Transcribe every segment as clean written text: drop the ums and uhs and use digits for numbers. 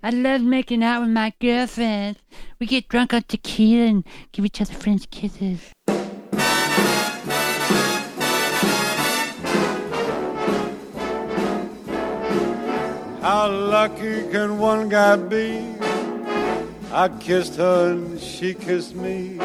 I love making out with my girlfriend. We get drunk on tequila and give each other French kisses. How lucky can one guy be? I kissed her and she kissed me.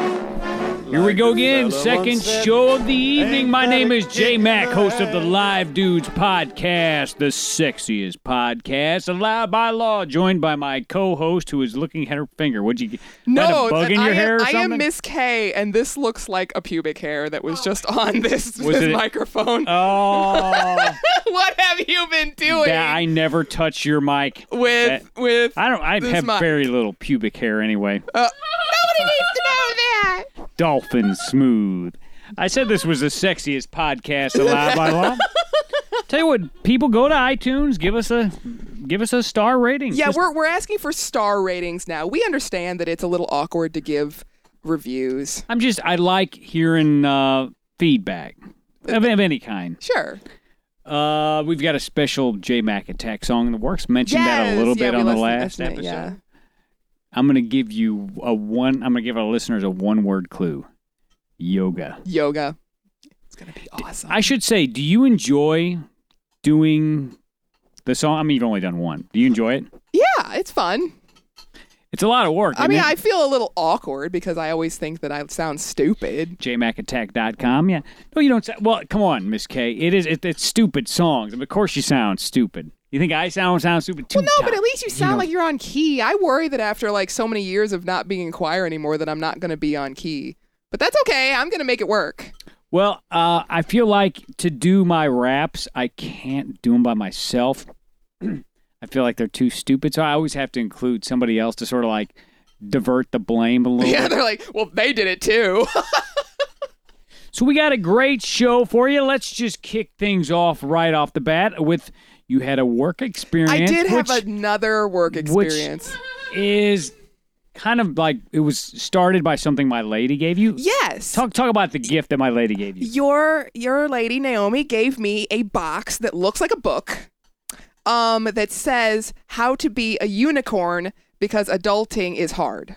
Here we go again, second show of the evening. My name is Jay Mack, host of the Live Dudes podcast, the sexiest podcast allowed by law, joined by my co-host who is looking at her finger. What'd you get? No, a bug in your hair or something? I am Miss K, and this looks like a pubic hair that was just on this microphone. Oh. What have you been doing? I never touch your mic. I have very little pubic hair anyway. Nobody needs to know that. Dolphin smooth. I said this was the sexiest podcast allowed by law. Tell you what, people, go to iTunes, give us a star rating. Yeah, we're asking for star ratings now. We understand that it's a little awkward to give reviews. I like hearing feedback of any kind. Sure. We've got a special J-Mac Attack song in the works. Mentioned that a little bit on the last episode. Yeah. I'm going to give you our listeners a one-word clue. Yoga. It's going to be awesome. I should say, do you enjoy doing the song? I mean, you've only done one. Do you enjoy it? Yeah, it's fun. It's a lot of work. I mean, I feel a little awkward because I always think that I sound stupid. jmackattack.com, yeah. No, you don't. Well, come on, Miss K. It's stupid songs. I mean, of course you sound stupid. You think I sound stupid too? Well, no, but at least you sound like you're on key. I worry that after like so many years of not being in choir anymore that I'm not going to be on key. But that's okay. I'm going to make it work. Well, I feel like to do my raps, I can't do them by myself. I feel like they're too stupid. So I always have to include somebody else to sort of like divert the blame a little bit. Yeah, they're like, well, they did it too. So we got a great show for you. Let's just kick things off right off the bat with... You had a work experience. I did have another work experience. Which is kind of like it was started by something my lady gave you. Yes. Talk about the gift that my lady gave you. Your lady, Naomi, gave me a box that looks like a book that says how to be a unicorn because adulting is hard.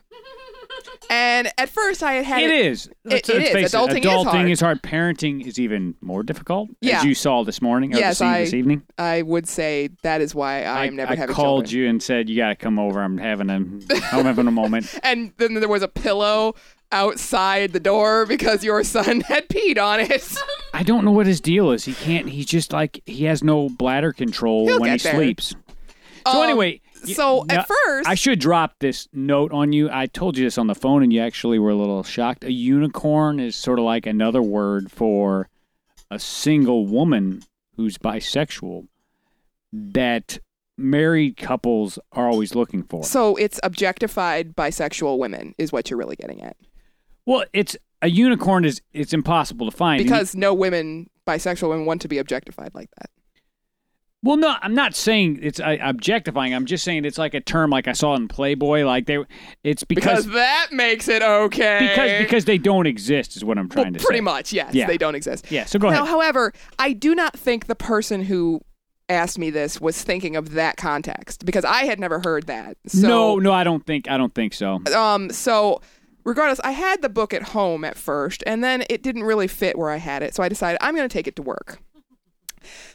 And at first I had... It is. Let's face it. Adulting is hard. Parenting is even more difficult, as you saw this morning this evening. I would say that is why I'm never having children. I called you and said, you got to come over. I'm having a moment. And then there was a pillow outside the door because your son had peed on it. I don't know what his deal is. He's just like, he has no bladder control when he sleeps. So anyway... at first... I should drop this note on you. I told you this on the phone, and you actually were a little shocked. A unicorn is sort of like another word for a single woman who's bisexual that married couples are always looking for. So it's objectified bisexual women is what you're really getting at. Well, it's impossible to find. Because no women, bisexual women, want to be objectified like that. Well, no, I'm not saying it's objectifying. I'm just saying it's like a term like I saw in Playboy. Like it's because that makes it okay. Because they don't exist is what I'm trying to say. Pretty much, yes. Yeah. They don't exist. Yeah, so go ahead. Now, however, I do not think the person who asked me this was thinking of that context because I had never heard that. So, no, I don't think so. So regardless, I had the book at home at first and then it didn't really fit where I had it. So I decided I'm going to take it to work.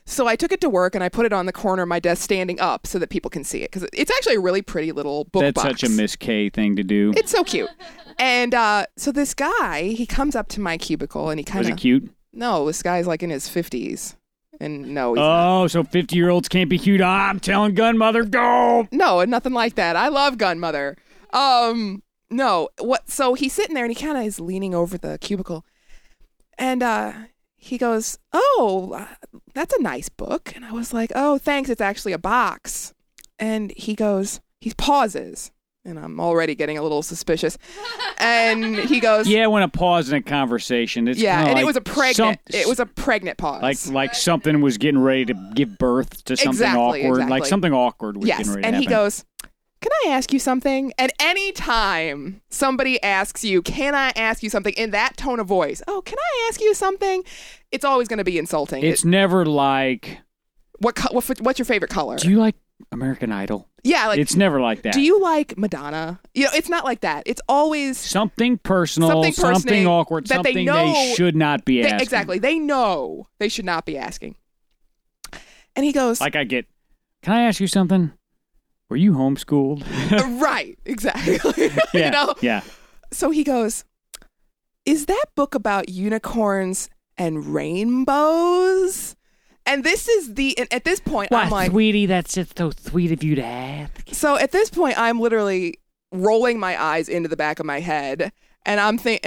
So I took it to work and I put it on the corner of my desk standing up so that people can see it. Because it's actually a really pretty little book box. That's such a Miss K thing to do. It's so cute. And so this guy, he comes up to my cubicle and he kind of... Was it cute? No, this guy's like in his 50s. And no, he's not. So 50-year-olds can't be cute. I'm telling Gunmother, go! No, nothing like that. I love Gunmother. So he's sitting there and he kind of is leaning over the cubicle. And... he goes, oh, that's a nice book. And I was like, oh, thanks. It's actually a box. And he goes, he pauses. And I'm already getting a little suspicious. And he goes... Yeah, when a pause in a conversation. It's yeah, and like it was a pregnant pause. Like something was getting ready to give birth to something awkward. Exactly. Like something awkward was getting ready to happen. And he goes... Can I ask you something? At any time somebody asks you, can I ask you something in that tone of voice? Oh, can I ask you something? It's always going to be insulting. It's never like... What's your favorite color? Do you like American Idol. Yeah, like it's never like that. Do you like Madonna? You know, it's not like that. It's always something personal, something awkward, that something they should not be asking. Exactly. They know they should not be asking. And he goes, like, can I ask you something? Were you homeschooled? Right, exactly. Yeah, you know? Yeah. So he goes, is that book about unicorns and rainbows? And this is at this point, I'm like, sweetie, that's just so sweet of you to ask. So at this point, I'm literally rolling my eyes into the back of my head. And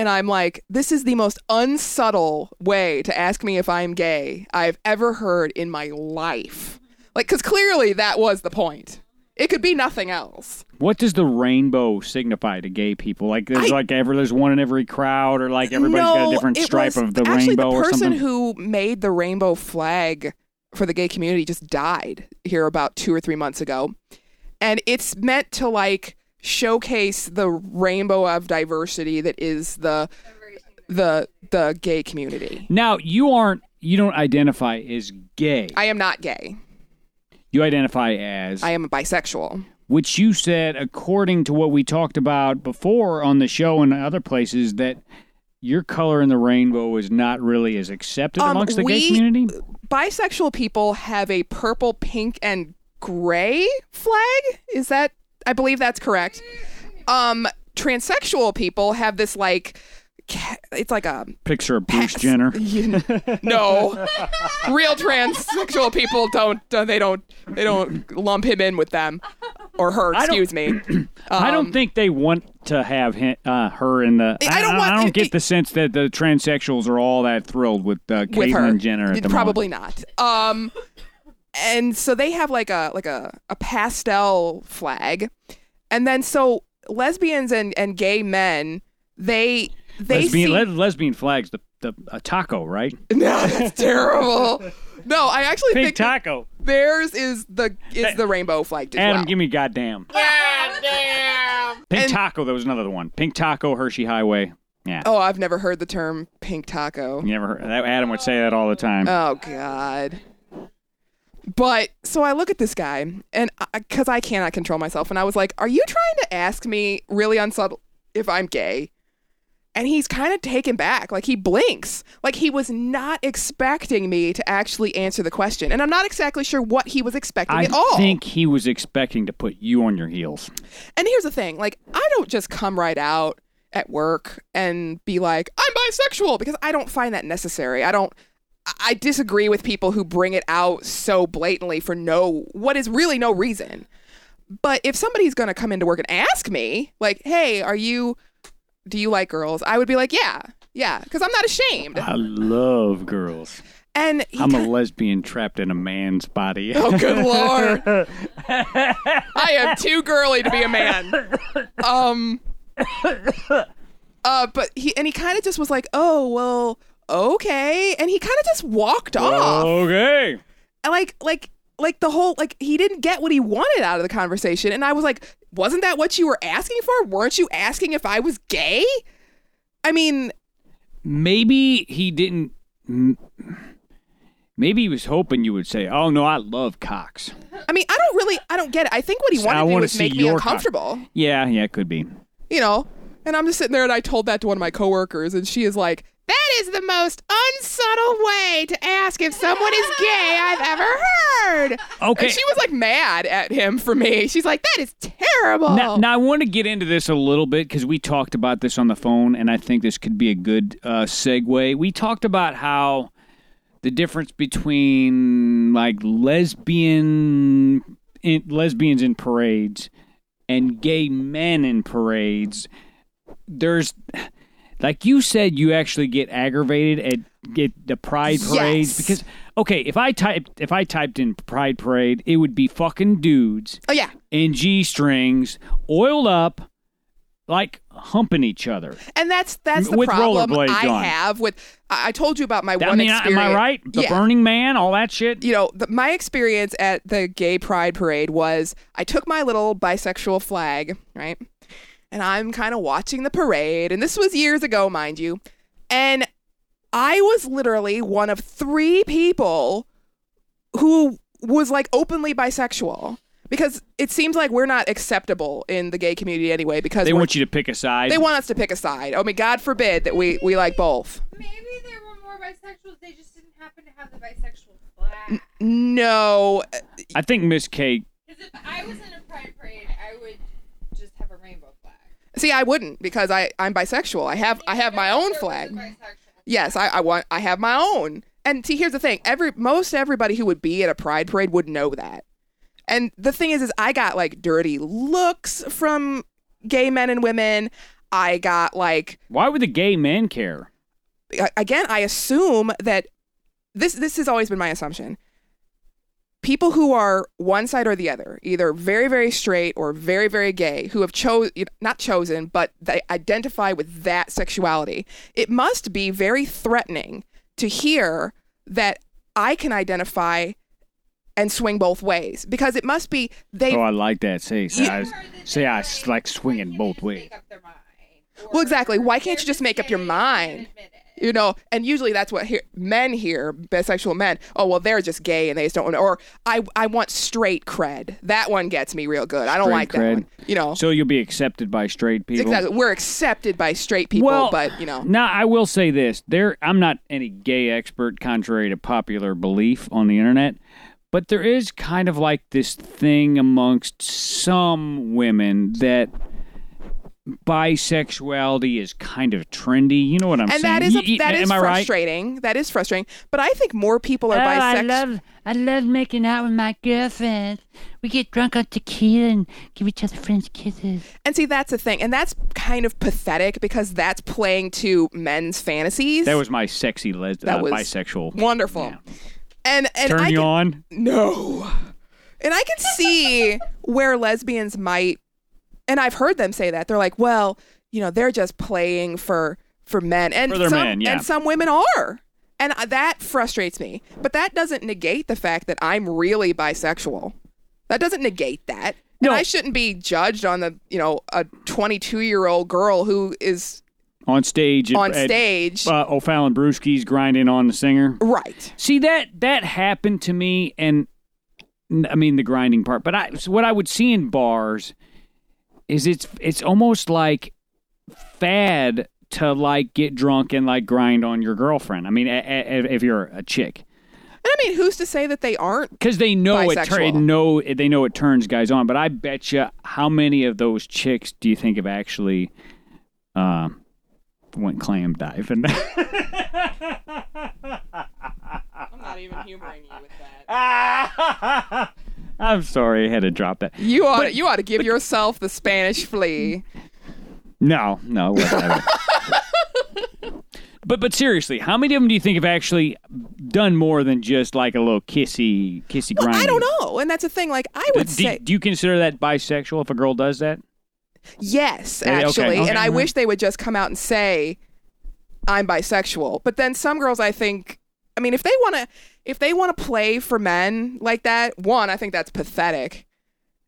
I'm like, this is the most unsubtle way to ask me if I'm gay I've ever heard in my life. Like, because clearly that was the point. It could be nothing else. What does the rainbow signify to gay people? Like, there's one in every crowd, or like everybody's got a different stripe of the rainbow or something? Actually, the person who made the rainbow flag for the gay community just died here about 2 or 3 months ago. And it's meant to like showcase the rainbow of diversity that is the gay community. Now, you don't identify as gay. I am not gay. You identify as... I am a bisexual. Which you said, according to what we talked about before on the show and other places, that your color in the rainbow is not really as accepted amongst the gay community? Bisexual people have a purple, pink, and gray flag? Is that... I believe that's correct. Transsexual people have this, like... It's like a... Picture of Bruce Jenner. No. Real transsexual people don't lump him in with them. Or her, excuse me. I don't think they want to have her in the... I don't get the sense that the transsexuals are all that thrilled with Caitlyn Jenner at the moment. Probably not. And so they have like a pastel flag. And then so lesbians and gay men, they lesbian flag's a taco, right? No, that's terrible. No, I actually think taco. Theirs is the rainbow flag as Adam, well. Give me goddamn. Goddamn. Pink taco. There was another one. Pink taco, Hershey Highway. Yeah. Oh, I've never heard the term pink taco. You never heard that? Adam would say that all the time. Oh God. But so I look at this guy, and because I cannot control myself, and I was like, "Are you trying to ask me really unsubtle if I'm gay?" And he's kind of taken back. Like, he blinks. Like, he was not expecting me to actually answer the question. And I'm not exactly sure what he was expecting at all. I think he was expecting to put you on your heels. And here's the thing. Like, I don't just come right out at work and be like, I'm bisexual, because I don't find that necessary. I disagree with people who bring it out so blatantly for what is really no reason. But if somebody's going to come into work and ask me, like, hey, do you like girls? I would be like, yeah, because I'm not ashamed. I love girls. And I'm a lesbian trapped in a man's body. Oh, good Lord. I am too girly to be a man. But he kind of just was like, oh, well, okay. And he kind of just walked off. Okay. And like the whole, like, he didn't get what he wanted out of the conversation. And I was like, wasn't that what you were asking for? Weren't you asking if I was gay? I mean, maybe he was hoping you would say, oh, no, I love cocks. I mean, I don't get it. I think what he wanted to do was make me uncomfortable. Cock. Yeah, it could be. You know, and I'm just sitting there, and I told that to one of my coworkers, and she is like, that is the most unsubtle way to ask if someone is gay I've ever heard. Okay. And she was like mad at him for me. She's like, that is terrible. Now I want to get into this a little bit because we talked about this on the phone, and I think this could be a good segue. We talked about how the difference between like lesbians in parades and gay men in parades, there's... Like you said, you actually get aggravated at the pride parades. Yes. Because, okay, if I typed in pride parade, it would be fucking dudes. Oh, yeah. In G-strings, oiled up, like humping each other. And that's the problem I have with... I told you about my one experience. Am I right? The Burning Man, all that shit? You know, my experience at the gay pride parade was I took my little bisexual flag, right? And I'm kind of watching the parade. And this was years ago, mind you. And I was literally one of 3 people who was like openly bisexual. Because it seems like we're not acceptable in the gay community anyway. Because they want you to pick a side. They want us to pick a side. I mean, God forbid that we like both. Maybe there were more bisexuals. They just didn't happen to have the bisexual flag. No. I think Miss K. Because if I was in a pride parade, I would just have a rainbow flag. See, I wouldn't because I'm bisexual. I have my own flag. Yes, I have my own. And see, here's the thing. Most everybody who would be at a pride parade would know that. And the thing is I got, like, dirty looks from gay men and women. I got, like... Why would the gay men care? Again, I assume that... This has always been my assumption. People who are one side or the other, either very, very straight or very, very gay, who have not chosen, but they identify with that sexuality, it must be very threatening to hear that I can identify... and swing both ways because it must be they. Oh, I like that. I like swinging both ways. Well, exactly. Why can't you just make up your mind? You know, and usually that's what men hear, bisexual men. Oh, well, they're just gay and they just don't want to. Or I want straight cred. That one gets me real good. I don't like that one. You know. So you'll be accepted by straight people. Exactly. We're accepted by straight people, well, but you know. Now I will say this: I'm not any gay expert, contrary to popular belief on the internet. But there is kind of like this thing amongst some women that bisexuality is kind of trendy. You know what I'm saying? And that is frustrating. Right? That is frustrating. But I think more people are bisexual. I love making out with my girlfriend. We get drunk on tequila and give each other French kisses. And see, that's the thing. And that's kind of pathetic because that's playing to men's fantasies. That was my sexy bisexual. Wonderful. Yeah. And turn you on? No. And I can see where lesbians might, and I've heard them say that. They're like, well, you know, they're just playing for men. And for their men, yeah. And some women are. And that frustrates me. But that doesn't negate the fact that I'm really bisexual. That doesn't negate that. No. And I shouldn't be judged on a 22-year-old girl who is... On stage. O'Fallon Brewski's grinding on the singer. Right. See, that happened to me, and I mean the grinding part. But what I would see in bars is it's almost like fad to like get drunk and like grind on your girlfriend. I mean, if you're a chick. And I mean, who's to say that they aren't? Because they know bisexual. They know it turns guys on. But I bet you, how many of those chicks do you think have actually? Went clam diving. I'm not even humoring you with that. I'm sorry, I had to drop that. You ought to give yourself the Spanish flea. No, whatever. But seriously, how many of them do you think have actually done more than just like a little kissy grind? I don't know, and that's the thing. Like I would say, do you consider that bisexual if a girl does that? Yes, actually. Okay. And I wish they would just come out and say, I'm bisexual. But then some girls, I think, I mean, if they want to play for men like that, one, I think that's pathetic.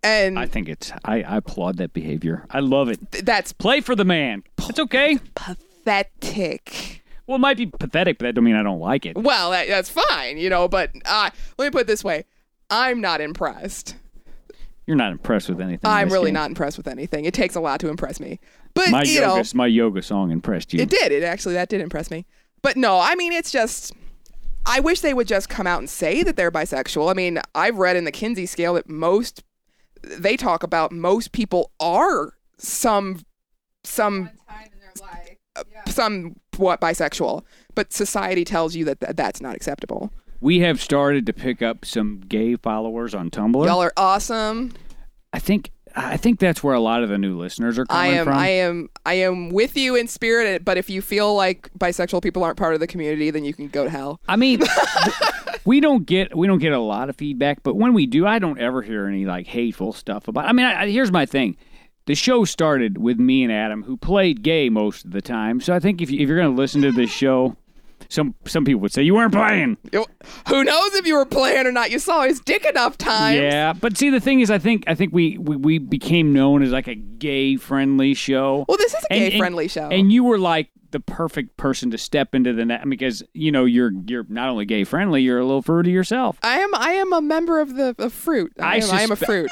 And I think I applaud that behavior. I love it. That's play for the man. It's okay. Pathetic. Well, it might be pathetic, but that don't mean I don't like it. Well, that's fine, you know, but let me put it this way. I'm not impressed. You're not impressed with anything. I'm really not impressed with anything. It takes a lot to impress me. But my yoga song impressed you. It did. It actually, that did impress me. But no, I mean, it's just, I wish they would just come out and say that they're bisexual. I mean, I've read in the Kinsey scale that most people are some time in their life. Yeah. Somewhat bisexual, but society tells you that that's not acceptable. We have started to pick up some gay followers on Tumblr. Y'all are awesome. I think that's where a lot of the new listeners are coming from. I am with you in spirit, but if you feel like bisexual people aren't part of the community, then you can go to hell. I mean, we don't get a lot of feedback, but when we do, I don't ever hear any like hateful stuff about it. I mean, here's my thing. The show started with me and Adam, who played gay most of the time. So I think if you're going to listen to this show, Some people would say you weren't playing. Who knows if you were playing or not? You saw his dick enough times. Yeah, but see, the thing is, I think we became known as like a gay friendly show. Well, this is a gay friendly show, and you were like the perfect person to step into the net, because you know you're not only gay friendly, you're a little fruity yourself. I am a member of the fruit. I am a fruit.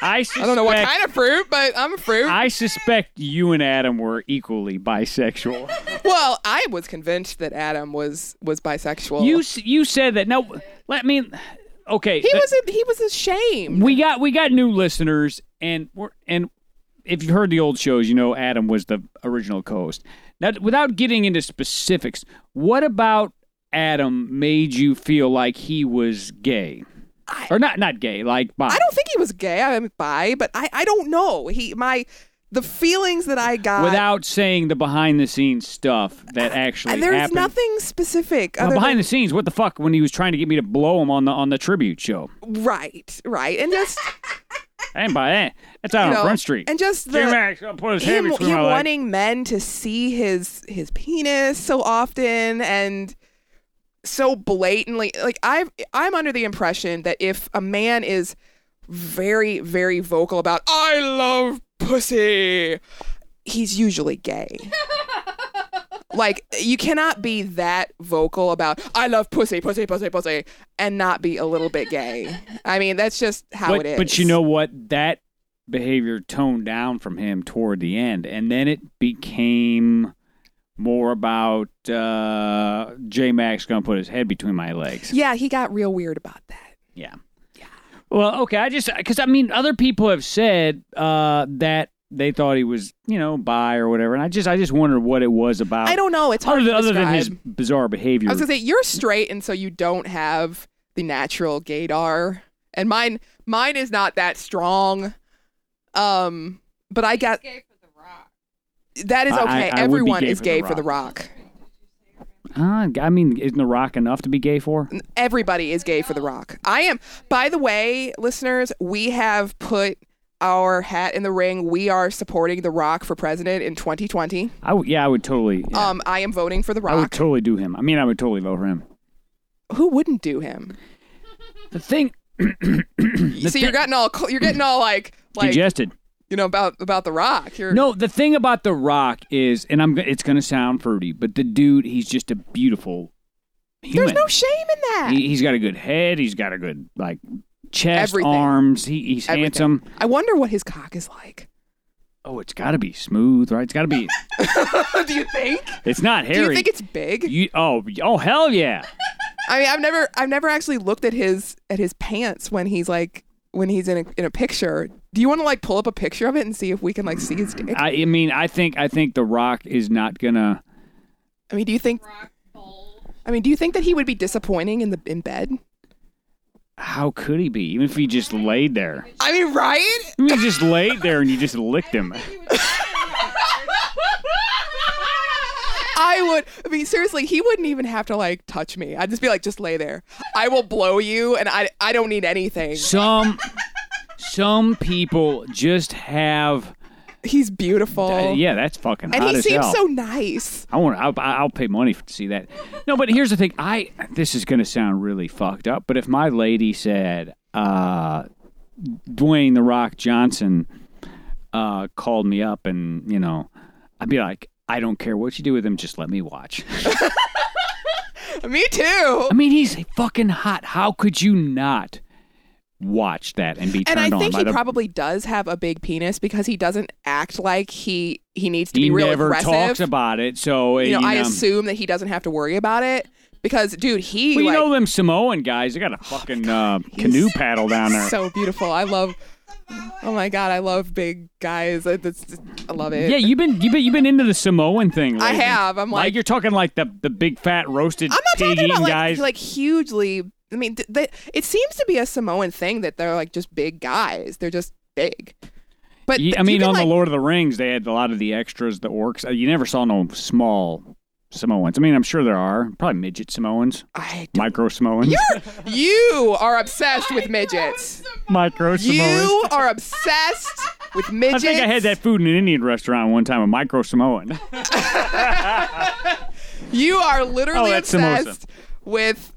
I don't know what kind of fruit, but I'm a fruit. I suspect you and Adam were equally bisexual. Well, I was convinced that Adam was bisexual. You said that. No, let me. Okay, he was ashamed. We got new listeners, and if you heard the old shows, you know Adam was the original co-host. Now, without getting into specifics, what about Adam made you feel like he was gay? Or not gay, like bi. I don't think he was gay. I'm bi, but I don't know. The feelings that I got... Without saying the behind-the-scenes stuff that actually happened. There's nothing specific. Well, behind the scenes, what the fuck, when he was trying to get me to blow him on the tribute show. Right. And just... I ain't by that. That's out on Front Street. And just him wanting men to see his penis so often and so blatantly. Like I'm under the impression that if a man is very, very vocal about I love pussy, he's usually gay. Like you cannot be that vocal about I love pussy, pussy, pussy, pussy, and not be a little bit gay. I mean, that's just how it is. But you know what? That behavior toned down from him toward the end, and then it became more about J-Mac's gonna put his head between my legs. Yeah, he got real weird about that. Yeah. Well, okay. Because other people have said that. They thought he was, bi or whatever. And I just wondered what it was about. I don't know. It's hard to describe. Other than his bizarre behavior. I was going to say, you're straight, and so you don't have the natural gaydar. And mine is not that strong. But I got... He's gay for the rock. That is okay. Everyone is gay for the rock. Isn't the rock enough to be gay for? Everybody is gay for the rock. I am. By the way, listeners, we have put... our hat in the ring. We are supporting The Rock for president in 2020. I would totally. Yeah. I am voting for The Rock. I would totally do him. I would totally vote for him. Who wouldn't do him? The thing. You're getting all congested. About The Rock. The thing about The Rock is, and it's going to sound fruity, but the dude, he's just a beautiful human. There's no shame in that. He's got a good head. He's got a good chest, everything. Arms, he's everything. Handsome. I wonder what his cock is like. Oh, it's got to be smooth, right? It's got to be... Do you think? It's not hairy. Do you think it's big? Oh, hell yeah. I mean, I've never actually looked at his pants when he's in a picture. Do you want to pull up a picture of it and see if we can see his dick? I think The Rock is not gonna. Do you think that he would be disappointing in bed? How could he be? Even if he just laid there. Right? He just laid there and you just licked him. Seriously, he wouldn't even have to touch me. I'd just be just lay there. I will blow you, and I don't need anything. Some people just have. He's beautiful. Yeah, that's fucking hot as hell. And he seems so nice. I'll pay money to see that. No, but here's the thing. This is going to sound really fucked up, but if my lady said, Dwayne The Rock Johnson called me up and, I'd be like, I don't care what you do with him. Just let me watch. Me too. He's fucking hot. How could you not watch that and be turned on? And I think he probably does have a big penis because he doesn't act like he needs to be real aggressive. He never talks about it, so... I assume that he doesn't have to worry about it because, dude, he... Well, you know them Samoan guys, they got a fucking canoe paddle down there. So beautiful. I love... Oh my God, I love big guys. I love it. Yeah, you've been into the Samoan thing lately. I have. I'm you're talking the big fat roasted pig eating guys. Hugely... it seems to be a Samoan thing that they're just big guys. They're just big. But the Lord of the Rings, they had a lot of the extras, the orcs. You never saw no small Samoans. I'm sure there are probably midget Samoans, micro Samoans. You are obsessed with midgets. Micro Samoans. You are obsessed with midgets. I think I had that food in an Indian restaurant one time. A micro Samoan. You are literally obsessed with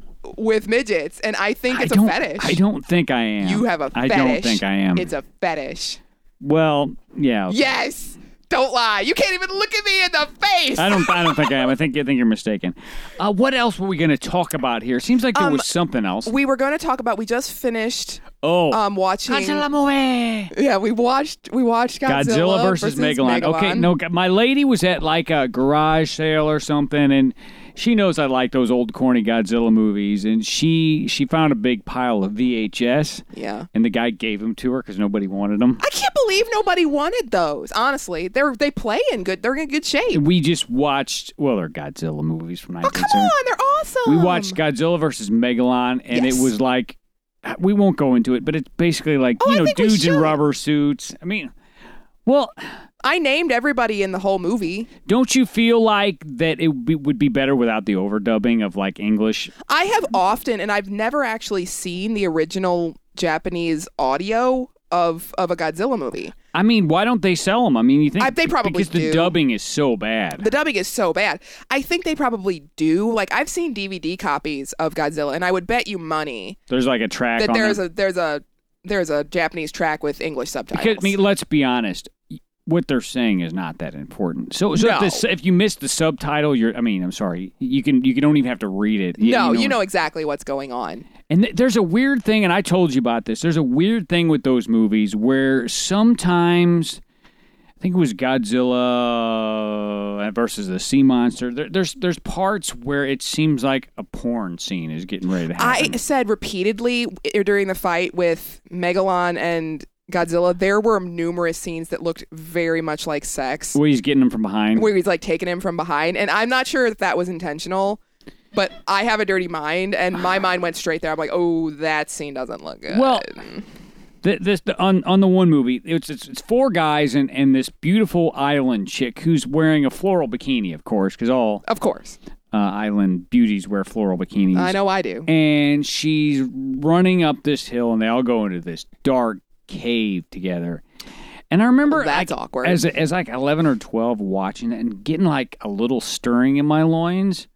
midgets, and I think it's a fetish. I don't think I am. You have a fetish. I don't think I am. It's a fetish. Well, yeah. Okay. Yes. Don't lie. You can't even look at me in the face. I don't think I am. I think you're mistaken. What else were we going to talk about here? Seems like there was something else. We were going to talk about. We just finished. Watching. Godzilla movie. Yeah, we watched Godzilla versus Megalon. Okay, no, my lady was at like a garage sale or something, and she knows I like those old corny Godzilla movies, and she found a big pile of VHS. Yeah, and the guy gave them to her because nobody wanted them. I can't believe nobody wanted those. Honestly, they play in good. They're in good shape. We just watched. Well, they're Godzilla movies from 1970. Oh, come on, they're awesome. We watched Godzilla versus Megalon, and It was like. We won't go into it, but it's basically like, dudes in rubber suits. I mean, well... I named everybody in the whole movie. Don't you feel like that it would be better without the overdubbing of, like, English? I have often, and I've never actually seen the original Japanese audio of a Godzilla movie. I mean, why don't they sell them? I mean, you think... they probably do. Because the dubbing is so bad. The dubbing is so bad. I think they probably do. Like, I've seen DVD copies of Godzilla, and I would bet you money... There's like a track that on there's it. There's a Japanese track with English subtitles. Because, I mean, let's be honest. What they're saying is not that important. So no. If you miss the subtitle, I'm sorry. You don't even have to read it. You know exactly what's going on. And there's a weird thing, and I told you about this, there's a weird thing with those movies where sometimes, I think it was Godzilla versus the Sea Monster, there's parts where it seems like a porn scene is getting ready to happen. I said repeatedly during the fight with Megalon and Godzilla, there were numerous scenes that looked very much like sex. Where he's getting him from behind. Where he's like taking him from behind, and I'm not sure if that was intentional. But I have a dirty mind, and my mind went straight there. I'm like, oh, that scene doesn't look good. Well, on the one movie, it's four guys and this beautiful island chick who's wearing a floral bikini, of course, because all... Of course. Island beauties wear floral bikinis. I know I do. And she's running up this hill, and they all go into this dark cave together. And I remember that's awkward. As like 11 or 12 watching it and getting like a little stirring in my loins.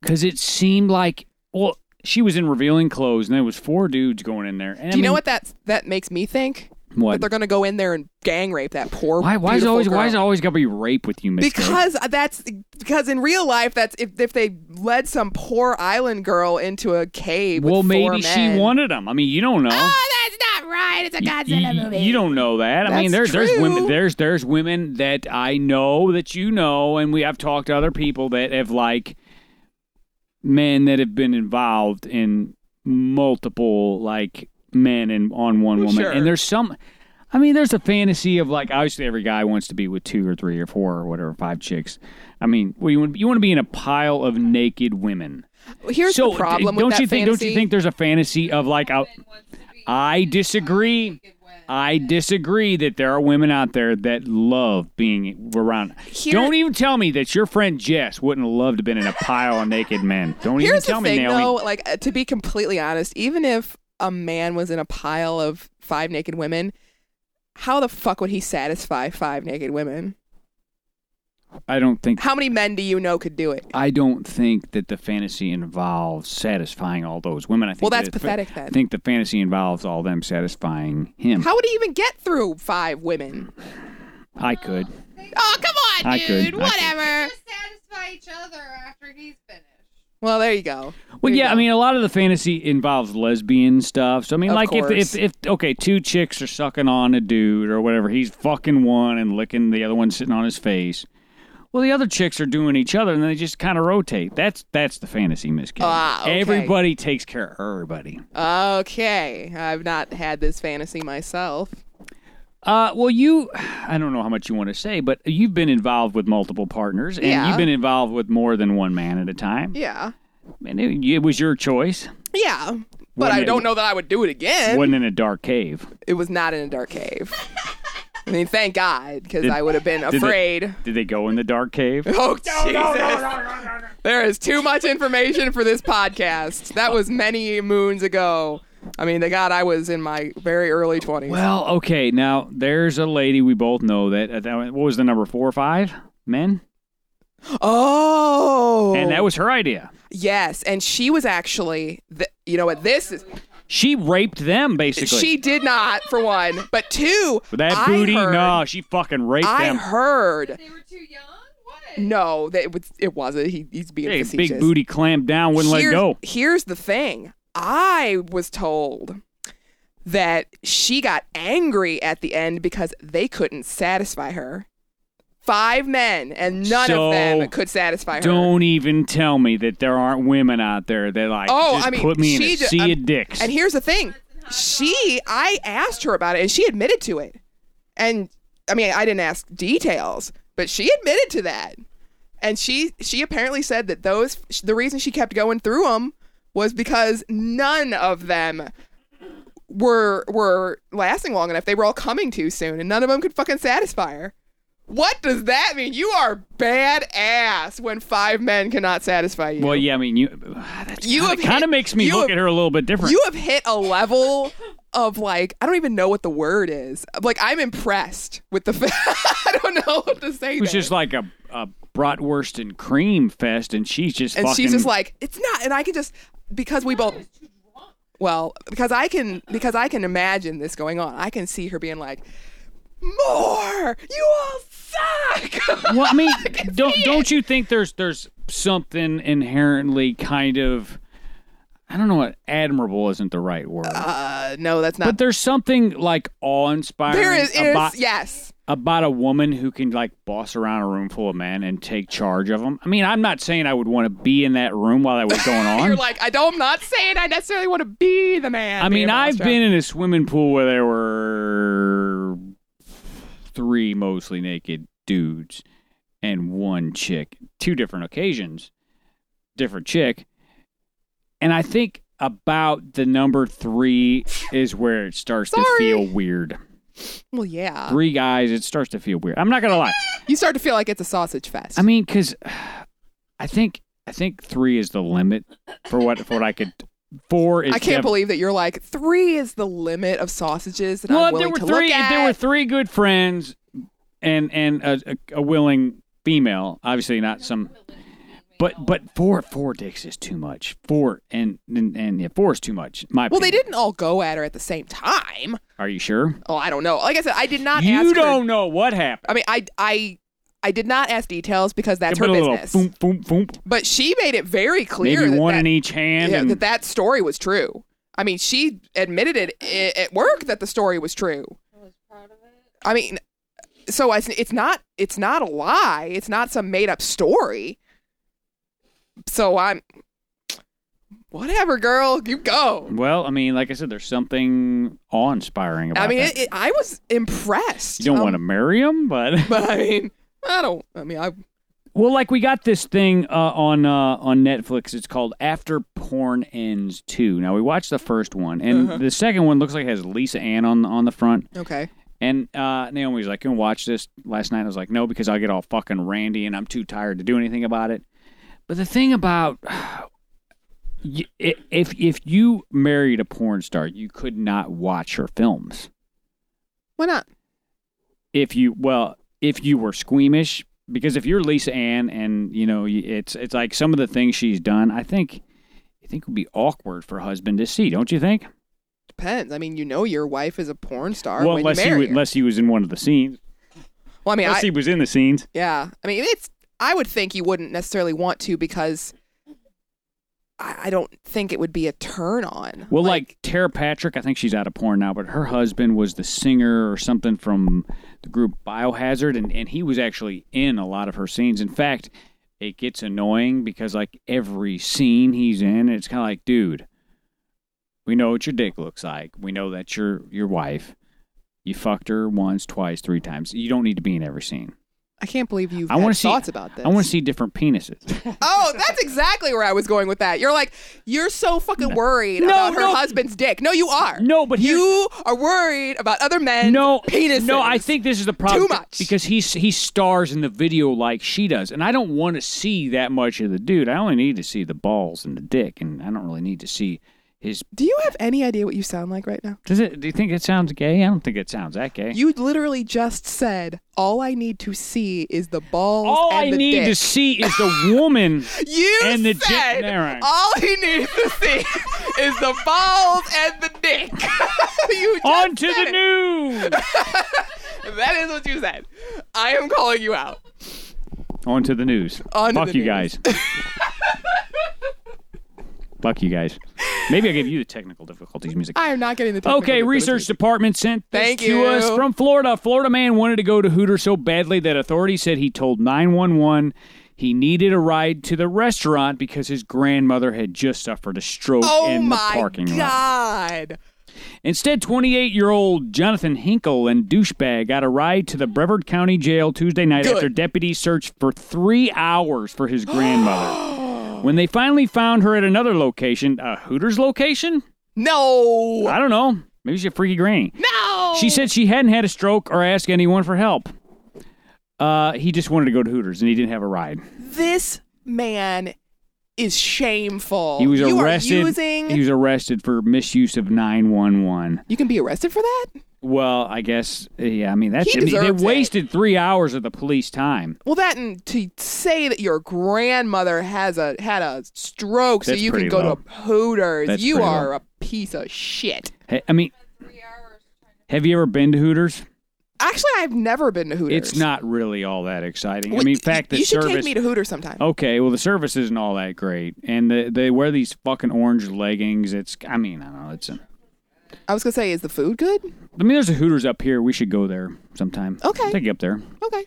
Because it seemed like, well, she was in revealing clothes, and there was four dudes going in there. And Do you know what that makes me think? What? That they're going to go in there and gang rape that poor. Why is it always going to be rape with you, Miss K? Because in real life, that's if they led some poor island girl into a cave. Well, with maybe she wanted them. I mean, you don't know. Oh, that's not right. It's a Godzilla movie. You don't know that. That's I mean, there's women. There's women that I know that you know, and I've talked to other people that have like. Men that have been involved in multiple, like, men and on one woman. Sure. And there's some... I mean, there's a fantasy of, like, obviously every guy wants to be with two or three or four or whatever, five chicks. I mean, you want to be in a pile of naked women. Here's the problem with that fantasy. Don't you think there's a fantasy of, like... I disagree. I disagree that there are women out there that love being around. Don't even tell me that your friend Jess wouldn't have loved to have been in a pile of naked men. Don't even tell me, Naomi. Here's the thing, though, like, to be completely honest, even if a man was in a pile of five naked women, how the fuck would he satisfy five naked women? I don't think... How many men do you know could do it? I don't think that the fantasy involves satisfying all those women. I think that's pathetic then. I think the fantasy involves all them satisfying him. How would he even get through five women? I could. Oh, come on, dude. Whatever. Just satisfy each other after he's finished. Well, there you go. Well, yeah, I mean, a lot of the fantasy involves lesbian stuff. So, I mean, like, if two chicks are sucking on a dude or whatever, he's fucking one and licking the other one sitting on his face. Well, the other chicks are doing each other, and they just kind of rotate. That's the fantasy, Miss K. Okay. Everybody takes care of everybody. Okay. I've not had this fantasy myself. Well, I don't know how much you want to say, but you've been involved with multiple partners, and you've been involved with more than one man at a time. Yeah. And it was your choice. Yeah, but I don't know that I would do it again. Wasn't in a dark cave. It was not in a dark cave. I mean, thank God, because I would have been afraid. Did they go in the dark cave? Oh, Jesus. No. There is too much information for this podcast. That was many moons ago. I mean, thank God I was in my very early 20s. Well, okay. Now, there's a lady we both know that what was the number, 4 or 5 men? Oh. And that was her idea. Yes. And she was actually, you know what, this is... She raped them, basically. She did not, for one. But two, that booty, no, she fucking raped them. I heard. They were too young? What? No, it wasn't. He's being facetious. Big booty clamped down, wouldn't let go. Here's the thing. I was told that she got angry at the end because they couldn't satisfy her. 5 men, and none of them could satisfy her. Don't even tell me that there aren't women out there that like, put me in a sea of dicks. And here's the thing. I asked her about it, and she admitted to it. And, I mean, I didn't ask details, but she admitted to that. And she apparently said that the reason she kept going through them was because none of them were lasting long enough. They were all coming too soon, and none of them could fucking satisfy her. What does that mean? You are badass when 5 men cannot satisfy you. Well, yeah, I mean, that kind of makes me look at her a little bit different. You have hit a level of, like, I don't even know what the word is. Like, I'm impressed with the fact. I don't know what to say. It was just like a bratwurst and cream fest, and she's just fucking. And she's just like, it's not, and I can just, because we both. Well, because I can imagine this going on. I can see her being like, more! You all suck! Well, I mean, don't you think there's something inherently kind of, I don't know what, admirable isn't the right word. No, that's not. But there's something like awe-inspiring. There is, yes. About a woman who can like boss around a room full of men and take charge of them. I mean, I'm not saying I would want to be in that room while that was going on. You're like, I'm not saying I necessarily want to be the man. I mean, I've been in a swimming pool where there were 3 mostly naked dudes and 1 chick, 2 different occasions, different chick. And I think about the number 3 is where it starts to feel weird. Well, yeah. 3 guys, it starts to feel weird. I'm not going to lie. You start to feel like it's a sausage fest. I mean, because I think 3 is the limit for what I could. 4 is. I can't believe that you're like, 3 is the limit of sausages that I'm willing to look at. If there were 3 good friends and a willing female, obviously not some. But 4 dicks is too much. 4 and 4 is too much. Well, they didn't all go at her at the same time. Are you sure? Oh, I don't know. Like I said, I did not ask her. You don't know what happened. I mean, I did not ask details because that's her business. Boom, boom, boom. But she made it very clear maybe one in each hand. Yeah, that story was true. I mean, she admitted it at work that the story was true. I was proud of it. I mean, so it's not a lie. It's not some made up story. So I'm, whatever, girl, you go. Well, I mean, like I said, there's something awe-inspiring about that. I mean, I was impressed. You don't want to marry him, but I mean, well, like we got this thing on Netflix. It's called After Porn Ends 2. Now we watched the first one, and the second one looks like it has Lisa Ann on the front. Okay. And Naomi's like, "Can we watch this?" Last night I was like, "No," because I get all fucking randy, and I'm too tired to do anything about it. But the thing about if you married a porn star, you could not watch her films. Why not? If you were squeamish, because if you're Lisa Ann and you know it's like some of the things she's done, I think it would be awkward for a husband to see, don't you think? Depends. I mean, you know, your wife is a porn star. Well, unless he was in one of the scenes. Well, I mean, unless he was in the scenes. Yeah, I mean, it's. I would think you wouldn't necessarily want to because I don't think it would be a turn on. Well, like Tara Patrick, I think she's out of porn now, but her husband was the singer or something from the group Biohazard, and he was actually in a lot of her scenes. In fact, it gets annoying because like every scene he's in, it's kind of like, dude, we know what your dick looks like. We know that's your wife. You fucked her once, twice, 3 times. You don't need to be in every scene. I can't believe you've had thoughts about this. I want to see different penises. Oh, that's exactly where I was going with that. You're like, you're so fucking worried about her husband's dick. No, you are. No, but you are worried about other men's penises. No, I think this is the problem. Too much. Because he stars in the video like she does. And I don't want to see that much of the dude. I only need to see the balls and the dick. And I don't really need to see his... Do you have any idea what you sound like right now? Does it? Do you think it sounds gay? I don't think it sounds that gay. You literally just said, all I need to see is the balls and the dick. All I need to see is the woman and the dick. All he needs to see is the balls and the dick. You just on to the news. That is what you said. I am calling you out. On to the news. Fuck you guys. Fuck you guys. Maybe I'll give you the technical difficulties music. I am not getting the technical difficulties. Okay, research department sent this to us from Florida. Florida man wanted to go to Hooters so badly that authorities said he told 911 he needed a ride to the restaurant because his grandmother had just suffered a stroke in the parking lot. Oh, my God. Instead, 28-year-old Jonathan Hinkle and douchebag got a ride to the Brevard County Jail Tuesday night after deputies searched for 3 hours for his grandmother. When they finally found her at another location, a Hooters location? No. I don't know. Maybe she's a freaky granny. No. She said she hadn't had a stroke or asked anyone for help. He just wanted to go to Hooters, and he didn't have a ride. This man is shameful. He was arrested. He was arrested for misuse of 911. You can be arrested for that? Well, I guess, yeah, I mean, that's, they wasted 3 hours of the police time. Well, that, and to say that your grandmother had a stroke so you can go to Hooters, you are a piece of shit. Hey, I mean, have you ever been to Hooters? Actually, I've never been to Hooters. It's not really all that exciting. Well, I mean, you should take me to Hooters sometime. Okay, well, the service isn't all that great. And they wear these fucking orange leggings. I don't know, I was going to say, is the food good? I mean, there's a Hooters up here. We should go there sometime. Okay. Take you up there. Okay.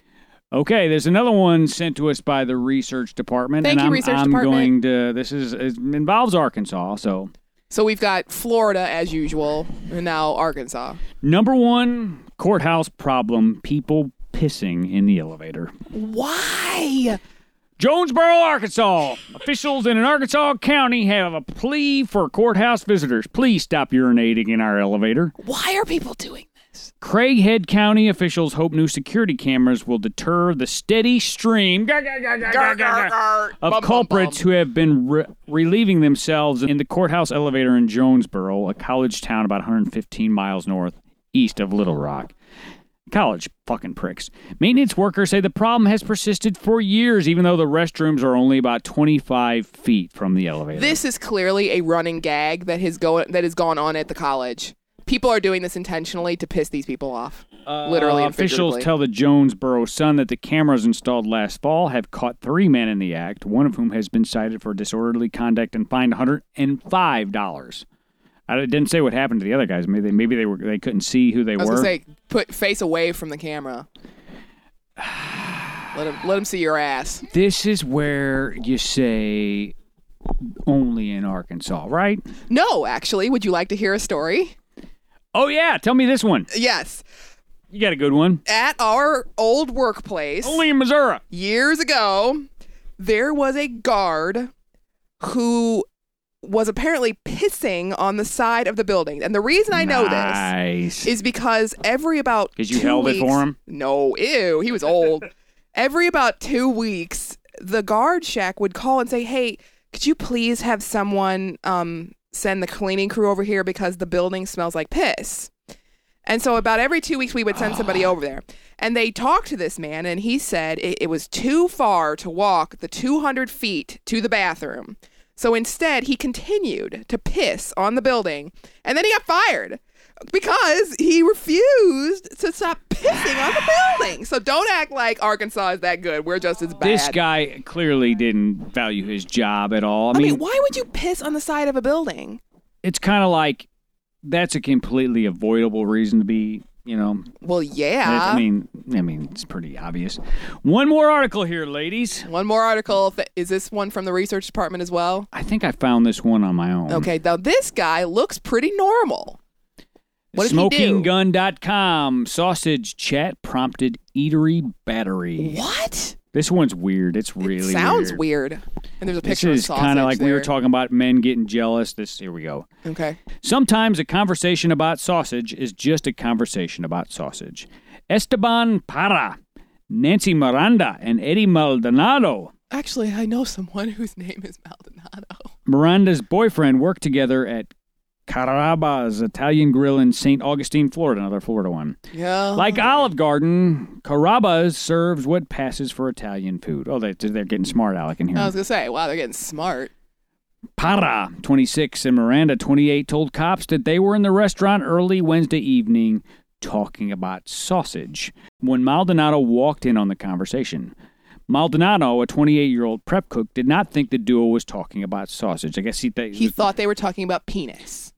Okay, there's another one sent to us by the research department. Thank you, research department. It involves Arkansas, so. So we've got Florida as usual, and now Arkansas. Number one courthouse problem, people pissing in the elevator. Why? Jonesboro, Arkansas. Officials in an Arkansas county have a plea for courthouse visitors. Please stop urinating in our elevator. Why are people doing this? Craighead County officials hope new security cameras will deter the steady stream of culprits who have been relieving themselves in the courthouse elevator in Jonesboro, a college town about 115 miles northeast of Little Rock. College fucking pricks. Maintenance workers say the problem has persisted for years, even though the restrooms are only about 25 feet from the elevator. This is clearly a running gag that has gone on at the college. People are doing this intentionally to piss these people off, literally and figuratively. Officials tell the Jonesboro Sun that the cameras installed last fall have caught 3 men in the act, one of whom has been cited for disorderly conduct and fined $105. I didn't say what happened to the other guys. Maybe they couldn't see who they were. I was going to say, put face away from the camera. Let them see your ass. This is where you say only in Arkansas, right? No, actually. Would you like to hear a story? Oh, yeah. Tell me this one. Yes. You got a good one. At our old workplace. Only in Missouri. Years ago, there was a guard who was apparently pissing on the side of the building. And the reason I know this is because every about 2 weeks... Because you held it for him? No, ew, he was old. Every about 2 weeks, the guard shack would call and say, hey, could you please have someone send the cleaning crew over here because the building smells like piss? And so about every 2 weeks, we would send somebody over there. And they talked to this man, and he said it was too far to walk the 200 feet to the bathroom. So instead, he continued to piss on the building, and then he got fired because he refused to stop pissing on the building. So don't act like Arkansas is that good. We're just as bad. This guy clearly didn't value his job at all. I mean, why would you piss on the side of a building? It's kind of like that's a completely avoidable reason to be... You know. Well, yeah. I mean, it's pretty obvious. One more article here, ladies. One more article. Is this one from the research department as well? I think I found this one on my own. Okay, now this guy looks pretty normal. What does he do? SmokingGun.com. Sausage chat prompted eatery battery. What? This one's weird. It's really weird. It sounds weird. And there's a picture of sausage. This is kind of like we were talking about men getting jealous. Here we go. Okay. Sometimes a conversation about sausage is just a conversation about sausage. Esteban Parra, Nancy Miranda, and Eddie Maldonado. Actually, I know someone whose name is Maldonado. Miranda's boyfriend worked together at Carrabba's Italian Grill in St. Augustine, Florida, another Florida one. Yeah. Like Olive Garden, Carrabba's serves what passes for Italian food. Oh, they're getting smart, Alec, in here. I was going to say, wow, they're getting smart. Parra, 26, and Miranda, 28, told cops that they were in the restaurant early Wednesday evening talking about sausage when Maldonado walked in on the conversation. Maldonado, a 28-year-old prep cook, did not think the duo was talking about sausage. I guess he thought they were talking about penis.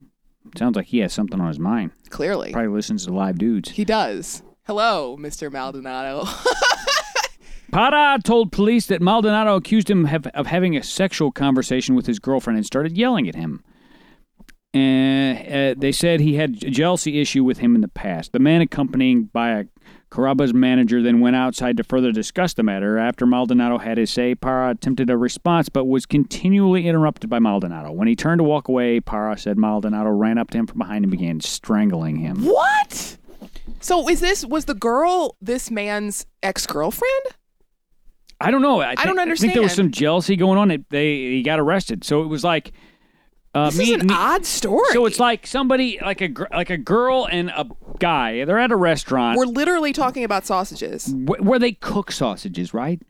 Sounds like he has something on his mind. Clearly. Probably listens to Live Dudes. He does. Hello, Mr. Maldonado. Parra told police that Maldonado accused him of having a sexual conversation with his girlfriend and started yelling at him. They said he had a jealousy issue with him in the past. The man, accompanied by Carrabba's manager, then went outside to further discuss the matter. After Maldonado had his say, Parra attempted a response but was continually interrupted by Maldonado. When he turned to walk away, Parra said Maldonado ran up to him from behind and began strangling him. What? So was the girl this man's ex-girlfriend? I don't know. I don't understand. I think there was some jealousy going on. He got arrested. So it was like... This is an odd story. So it's like somebody, like a girl and a guy. They're at a restaurant. We're literally talking about sausages. Where they cook sausages, right?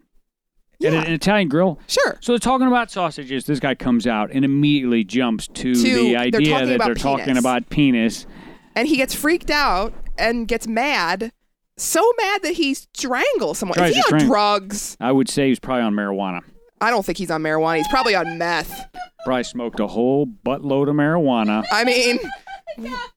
Yeah. At an Italian grill? Sure. So they're talking about sausages. This guy comes out and immediately jumps to the idea that they're talking about penis. And he gets freaked out and gets mad. So mad that he strangles someone. Is he on drugs? I would say he's probably on marijuana. I don't think he's on marijuana. He's probably on meth. Probably smoked a whole buttload of marijuana. I mean,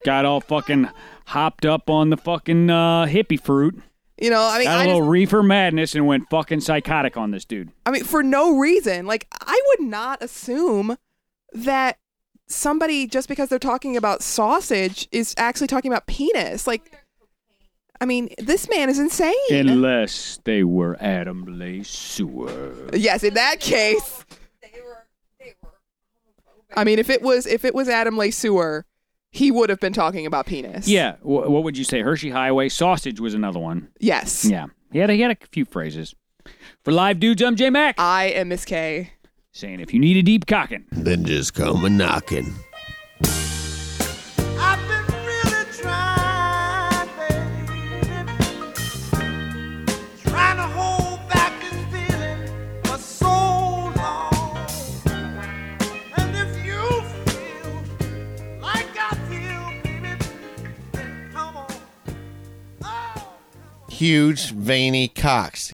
got all fucking hopped up on the fucking hippie fruit. You know, I mean, got a little reefer madness and went fucking psychotic on this dude. I mean, for no reason. Like, I would not assume that somebody, just because they're talking about sausage, is actually talking about penis. Like, I mean, this man is insane. Unless they were Adam Lazzara. Yes, in that case. They were homophobic. I mean, if it was Adam Lazzara, he would have been talking about penis. Yeah. What would you say? Hershey Highway. Sausage was another one. Yes. Yeah. He had a few phrases. For Live Dudes, I'm J Mac. I am Miss K. Saying if you need a deep cocking, then just come a knocking. Huge veiny cocks.